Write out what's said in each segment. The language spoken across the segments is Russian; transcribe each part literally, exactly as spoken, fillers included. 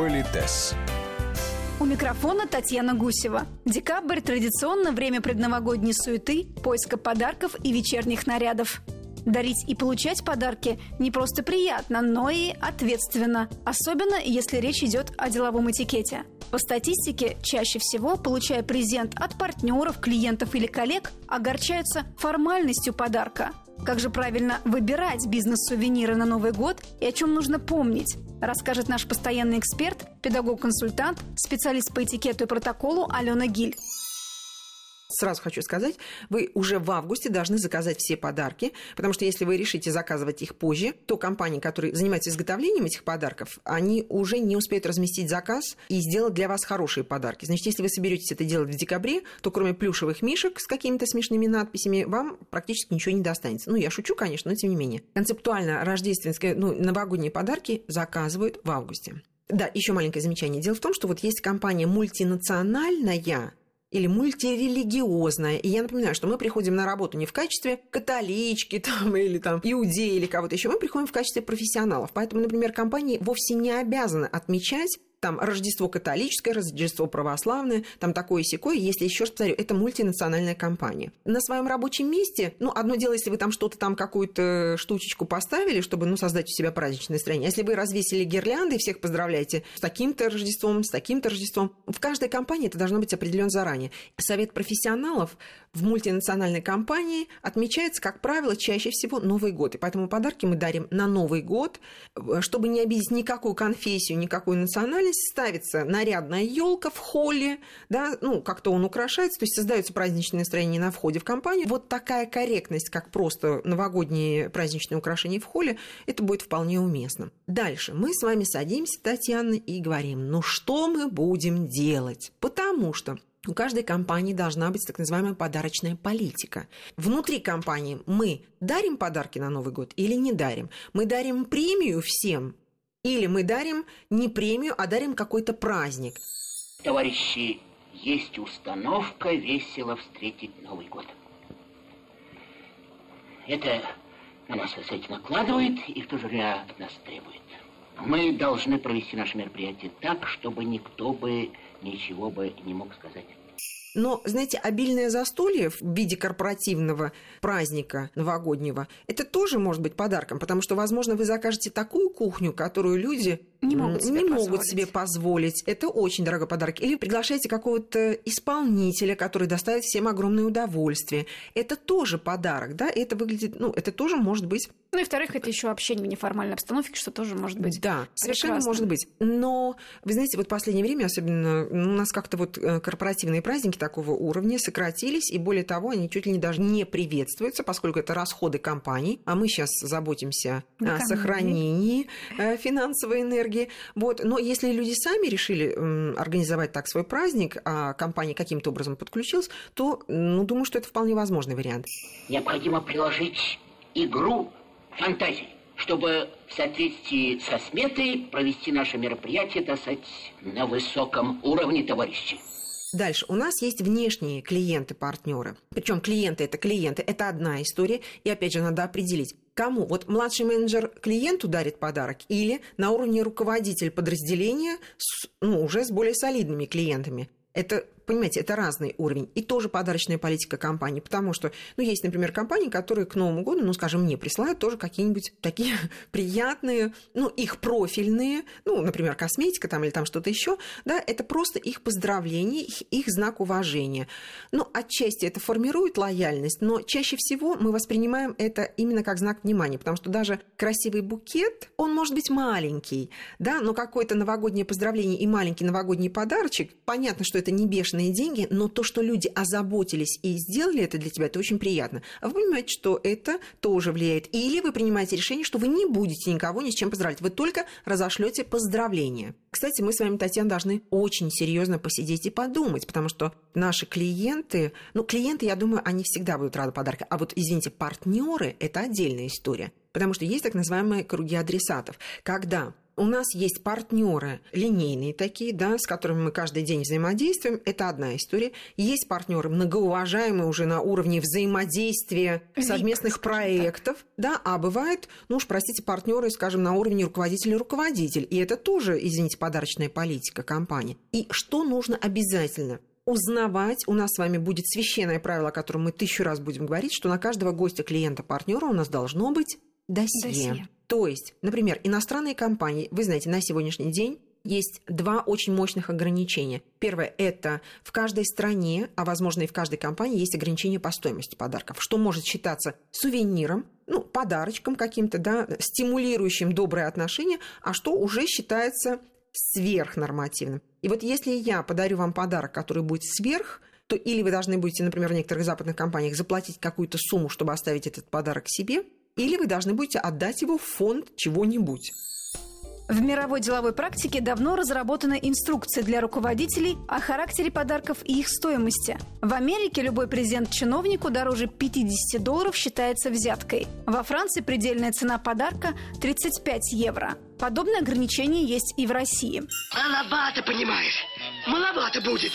Политес. У микрофона Татьяна Гусева. Декабрь – традиционно время предновогодней суеты, поиска подарков и вечерних нарядов. Дарить и получать подарки не просто приятно, но и ответственно, особенно если речь идет о деловом этикете. По статистике, чаще всего, получая презент от партнеров, клиентов или коллег, огорчаются формальностью подарка. Как же правильно выбирать бизнес-сувениры на Новый год и о чем нужно помнить, расскажет наш постоянный эксперт, педагог-консультант, специалист по этикету и протоколу Алёна Гиль. Сразу хочу сказать, вы уже в августе должны заказать все подарки, потому что если вы решите заказывать их позже, то компании, которые занимаются изготовлением этих подарков, они уже не успеют разместить заказ и сделать для вас хорошие подарки. Значит, если вы соберетесь это делать в декабре, то кроме плюшевых мишек с какими-то смешными надписями вам практически ничего не достанется. Ну, я шучу, конечно, но тем не менее. Концептуально рождественские, ну, новогодние подарки заказывают в августе. Да, еще маленькое замечание. Дело в том, что вот есть компания мультинациональная, или мультирелигиозная. И я напоминаю, что мы приходим на работу не в качестве католички там, или там, иудеи или кого-то еще, мы приходим в качестве профессионалов. Поэтому, например, компании вовсе не обязаны отмечать там Рождество католическое, Рождество православное, там такое-сякое, если еще раз повторю, это мультинациональная компания. На своем рабочем месте, ну, одно дело, если вы там что-то там, какую-то штучечку поставили, чтобы, ну, создать у себя праздничное настроение. Если вы развесили гирлянды и всех поздравляете с таким-то Рождеством, с таким-то Рождеством, в каждой компании это должно быть определено заранее. Совет профессионалов в мультинациональной компании отмечается, как правило, чаще всего Новый год. И поэтому подарки мы дарим на Новый год, чтобы не обидеть никакую конфессию, никакую национальность, ставится нарядная елка в холле, да, ну, как-то он украшается, то есть создается праздничное настроение на входе в компанию. Вот такая корректность, как просто новогодние праздничные украшения в холле, это будет вполне уместно. Дальше мы с вами садимся, Татьяна, и говорим, ну, что мы будем делать? Потому что у каждой компании должна быть так называемая подарочная политика. Внутри компании мы дарим подарки на Новый год или не дарим? Мы дарим премию всем, или мы дарим не премию, а дарим какой-то праздник. Товарищи, есть установка весело встретить Новый год. Это на нас, кстати, накладывает и в то же время от нас требует. Мы должны провести наше мероприятие так, чтобы никто бы ничего бы не мог сказать. Но, знаете, обильное застолье в виде корпоративного праздника новогоднего, это тоже может быть подарком, потому что, возможно, вы закажете такую кухню, которую люди не могут себе, не могут себе позволить. Это очень дорогой подарок. Или приглашаете какого-то исполнителя, который доставит всем огромное удовольствие. Это тоже подарок, да? Это выглядит, ну, это тоже может быть. Ну и, во-вторых, это еще общение в неформальной обстановке, что тоже может быть. Да, прекрасно. Совершенно может быть. Но, вы знаете, вот в последнее время, особенно у нас как-то вот корпоративные праздники такого уровня сократились, и более того, они чуть ли не даже не приветствуются, поскольку это расходы компаний, а мы сейчас заботимся да, о сохранении да. финансовой энергии. Вот. Но если люди сами решили организовать так свой праздник, а компания каким-то образом подключилась, то, ну, думаю, что это вполне возможный вариант. Необходимо приложить игру фантазии, чтобы в соответствии со сметой провести наше мероприятие, так сказать, на высоком уровне, товарищи. Дальше. У нас есть внешние клиенты-партнеры. Причем клиенты – это клиенты. Это одна история. И, опять же, надо определить, кому. Вот младший менеджер клиенту дарит подарок или на уровне руководитель подразделения с, ну, уже с более солидными клиентами. Это, понимаете, это разный уровень. И тоже подарочная политика компании. Потому что, ну, есть, например, компании, которые к Новому году, ну, скажем, мне присылают тоже какие-нибудь такие приятные, ну, их профильные, ну, например, косметика там или там что-то еще, да, это просто их поздравление, их, их знак уважения. Ну, отчасти это формирует лояльность, но чаще всего мы воспринимаем это именно как знак внимания, потому что даже красивый букет, он может быть маленький, да, но какое-то новогоднее поздравление и маленький новогодний подарочек, понятно, что это не бешеные деньги, но то, что люди озаботились и сделали это для тебя, это очень приятно. А вы понимаете, что это тоже влияет. Или вы принимаете решение, что вы не будете никого ни с чем поздравлять. Вы только разошлете поздравления. Кстати, мы с вами, Татьяна, должны очень серьезно посидеть и подумать, потому что наши клиенты, ну, клиенты, я думаю, они всегда будут рады подаркам. А вот, извините, партнеры – это отдельная история. Потому что есть так называемые круги адресатов, когда у нас есть партнеры линейные такие, да, с которыми мы каждый день взаимодействуем. Это одна история. Есть партнеры многоуважаемые уже на уровне взаимодействия совместных Вик, проектов. Да, а бывают, ну уж простите, партнеры, скажем, на уровне руководителя и руководитель. И это тоже, извините, подарочная политика компании. И что нужно обязательно? Узнавать, у нас с вами будет священное правило, о котором мы тысячу раз будем говорить, что на каждого гостя, клиента, партнера у нас должно быть досье. досье. То есть, например, иностранные компании, вы знаете, на сегодняшний день есть два очень мощных ограничения. Первое – это в каждой стране, а возможно и в каждой компании, есть ограничение по стоимости подарков, что может считаться сувениром, ну, подарочком каким-то, да, стимулирующим добрые отношения, а что уже считается сверхнормативным. И вот если я подарю вам подарок, который будет сверх, то или вы должны будете, например, в некоторых западных компаниях заплатить какую-то сумму, чтобы оставить этот подарок себе, или вы должны будете отдать его в фонд чего-нибудь. В мировой деловой практике давно разработана инструкция для руководителей о характере подарков и их стоимости. В Америке любой презент чиновнику дороже пятьдесят долларов считается взяткой. Во Франции предельная цена подарка – тридцать пять евро. Подобное ограничение есть и в России. Маловато, понимаешь? Маловато будет.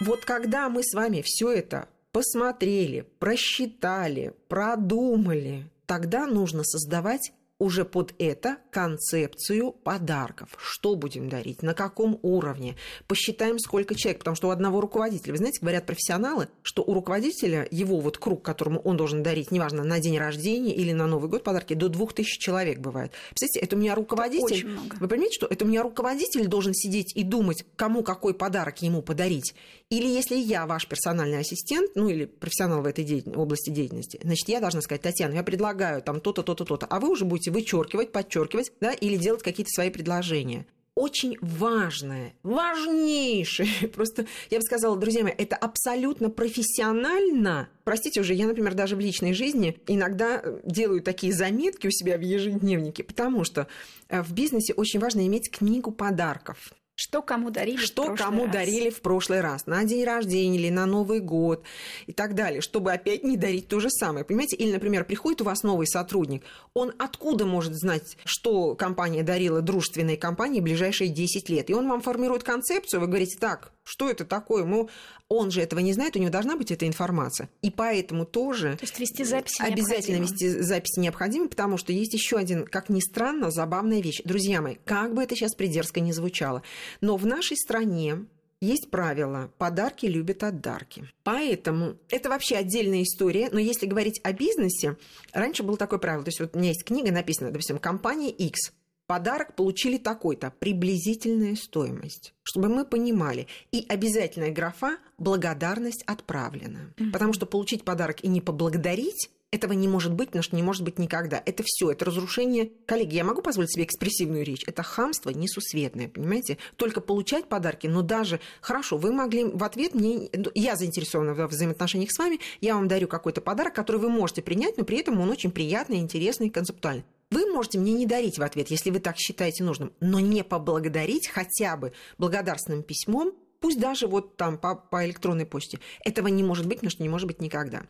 Вот когда мы с вами все это посмотрели, просчитали, продумали, тогда нужно создавать уже под это концепцию подарков. Что будем дарить, на каком уровне, посчитаем, сколько человек. Потому что у одного руководителя, вы знаете, говорят профессионалы, что у руководителя его вот круг, которому он должен дарить, неважно, на день рождения или на Новый год подарки, до двух тысяч человек бывает. Представляете, это у меня руководитель... Вы понимаете, что это у меня руководитель должен сидеть и думать, кому какой подарок ему подарить. Или если я ваш персональный ассистент, ну или профессионал в этой деятельности, области деятельности, значит, я должна сказать: Татьяна, я предлагаю там то-то, то-то, то-то, а вы уже будете вычеркивать, подчеркивать, да, или делать какие-то свои предложения. Очень важное, важнейшее, просто, я бы сказала, друзья мои, это абсолютно профессионально. Простите уже, я, например, даже в личной жизни иногда делаю такие заметки у себя в ежедневнике, потому что в бизнесе очень важно иметь книгу подарков. Что кому дарили что в прошлый кому раз. дарили в прошлый раз, на день рождения или на Новый год и так далее, чтобы опять не дарить то же самое, понимаете? Или, например, приходит у вас новый сотрудник, он откуда может знать, что компания дарила дружественной компании в ближайшие десять лет? И он вам формирует концепцию, вы говорите: так, что это такое? Ну, он же этого не знает, у него должна быть эта информация. И поэтому тоже... То есть вести записи обязательно необходимо. вести записи необходимо, потому что есть еще один, как ни странно, забавная вещь. Друзья мои, как бы это сейчас придерзко ни звучало, но в нашей стране есть правило: подарки любят отдарки. Поэтому это вообще отдельная история. Но если говорить о бизнесе, раньше было такое правило. То есть вот у меня есть книга, написана, допустим, «Компания X». Подарок получили такой-то, приблизительная стоимость, чтобы мы понимали. И обязательная графа «благодарность отправлена». Mm-hmm. Потому что получить подарок и не поблагодарить — этого не может быть, потому что не может быть никогда. Это все, это разрушение. Коллеги, я могу позволить себе экспрессивную речь? Это хамство несусветное, понимаете? Только получать подарки, но даже, хорошо, вы могли в ответ мне... Я заинтересована во взаимоотношениях с вами, я вам дарю какой-то подарок, который вы можете принять, но при этом он очень приятный, интересный и концептуальный. Вы можете мне не дарить в ответ, если вы так считаете нужным, но не поблагодарить хотя бы благодарственным письмом, пусть даже вот там по, по электронной почте. Этого не может быть, потому что не может быть никогда.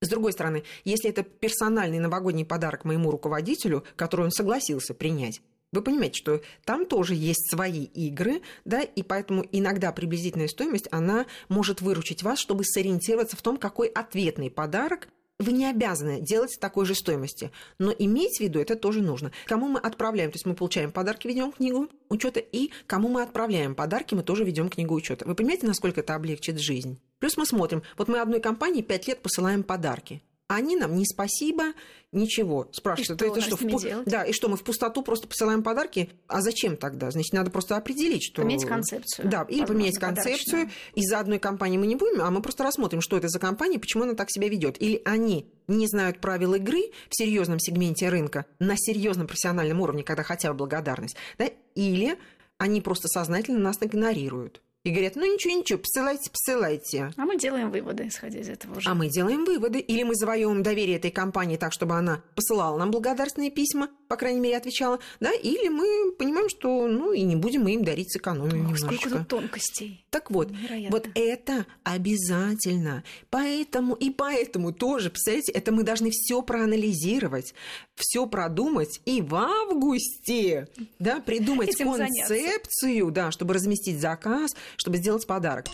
С другой стороны, если это персональный новогодний подарок моему руководителю, который он согласился принять, вы понимаете, что там тоже есть свои игры, да, и поэтому иногда приблизительная стоимость, она может выручить вас, чтобы сориентироваться в том, какой ответный подарок. Вы не обязаны делать такой же стоимости, но иметь в виду это тоже нужно. Кому мы отправляем, то есть мы получаем подарки, ведем книгу учета, и кому мы отправляем подарки, мы тоже ведем книгу учета. Вы понимаете, насколько это облегчит жизнь? Плюс мы смотрим, вот мы одной компании пять лет посылаем подарки, а они нам ни спасибо, ничего. Спрашивают, и что, это что, в... да, и что мы в пустоту просто посылаем подарки? А зачем тогда? Значит, надо просто определить, что... Поменять концепцию. Да, или поменять концепцию. Из-за одной компании мы не будем, а мы просто рассмотрим, что это за компания, почему она так себя ведет. Или они не знают правил игры в серьезном сегменте рынка, на серьезном профессиональном уровне, когда хотя бы благодарность, да? Или они просто сознательно нас игнорируют. и говорят, ну ничего, ничего, посылайте, посылайте. А мы делаем выводы, исходя из этого уже. А мы делаем выводы. Или мы завоевываем доверие этой компании так, чтобы она посылала нам благодарственные письма, по крайней мере, отвечала, да, или мы понимаем, что, ну, и не будем мы им дарить, сэкономим немножечко. Сколько тут тонкостей. Так вот, невероятно. Вот это обязательно. Поэтому, и поэтому тоже, представляете, это мы должны все проанализировать, все продумать и в августе, да, придумать этим концепцию, заняться. Да, чтобы разместить заказ, чтобы сделать подарок.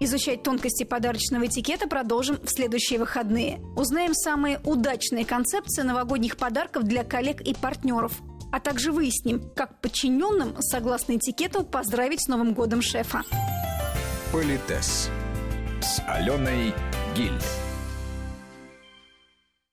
Изучать тонкости подарочного этикета продолжим в следующие выходные. Узнаем самые удачные концепции новогодних подарков для коллег и партнеров, а также выясним, как подчиненным, согласно этикету, поздравить с Новым годом шефа. Политес с Алёной Гиль.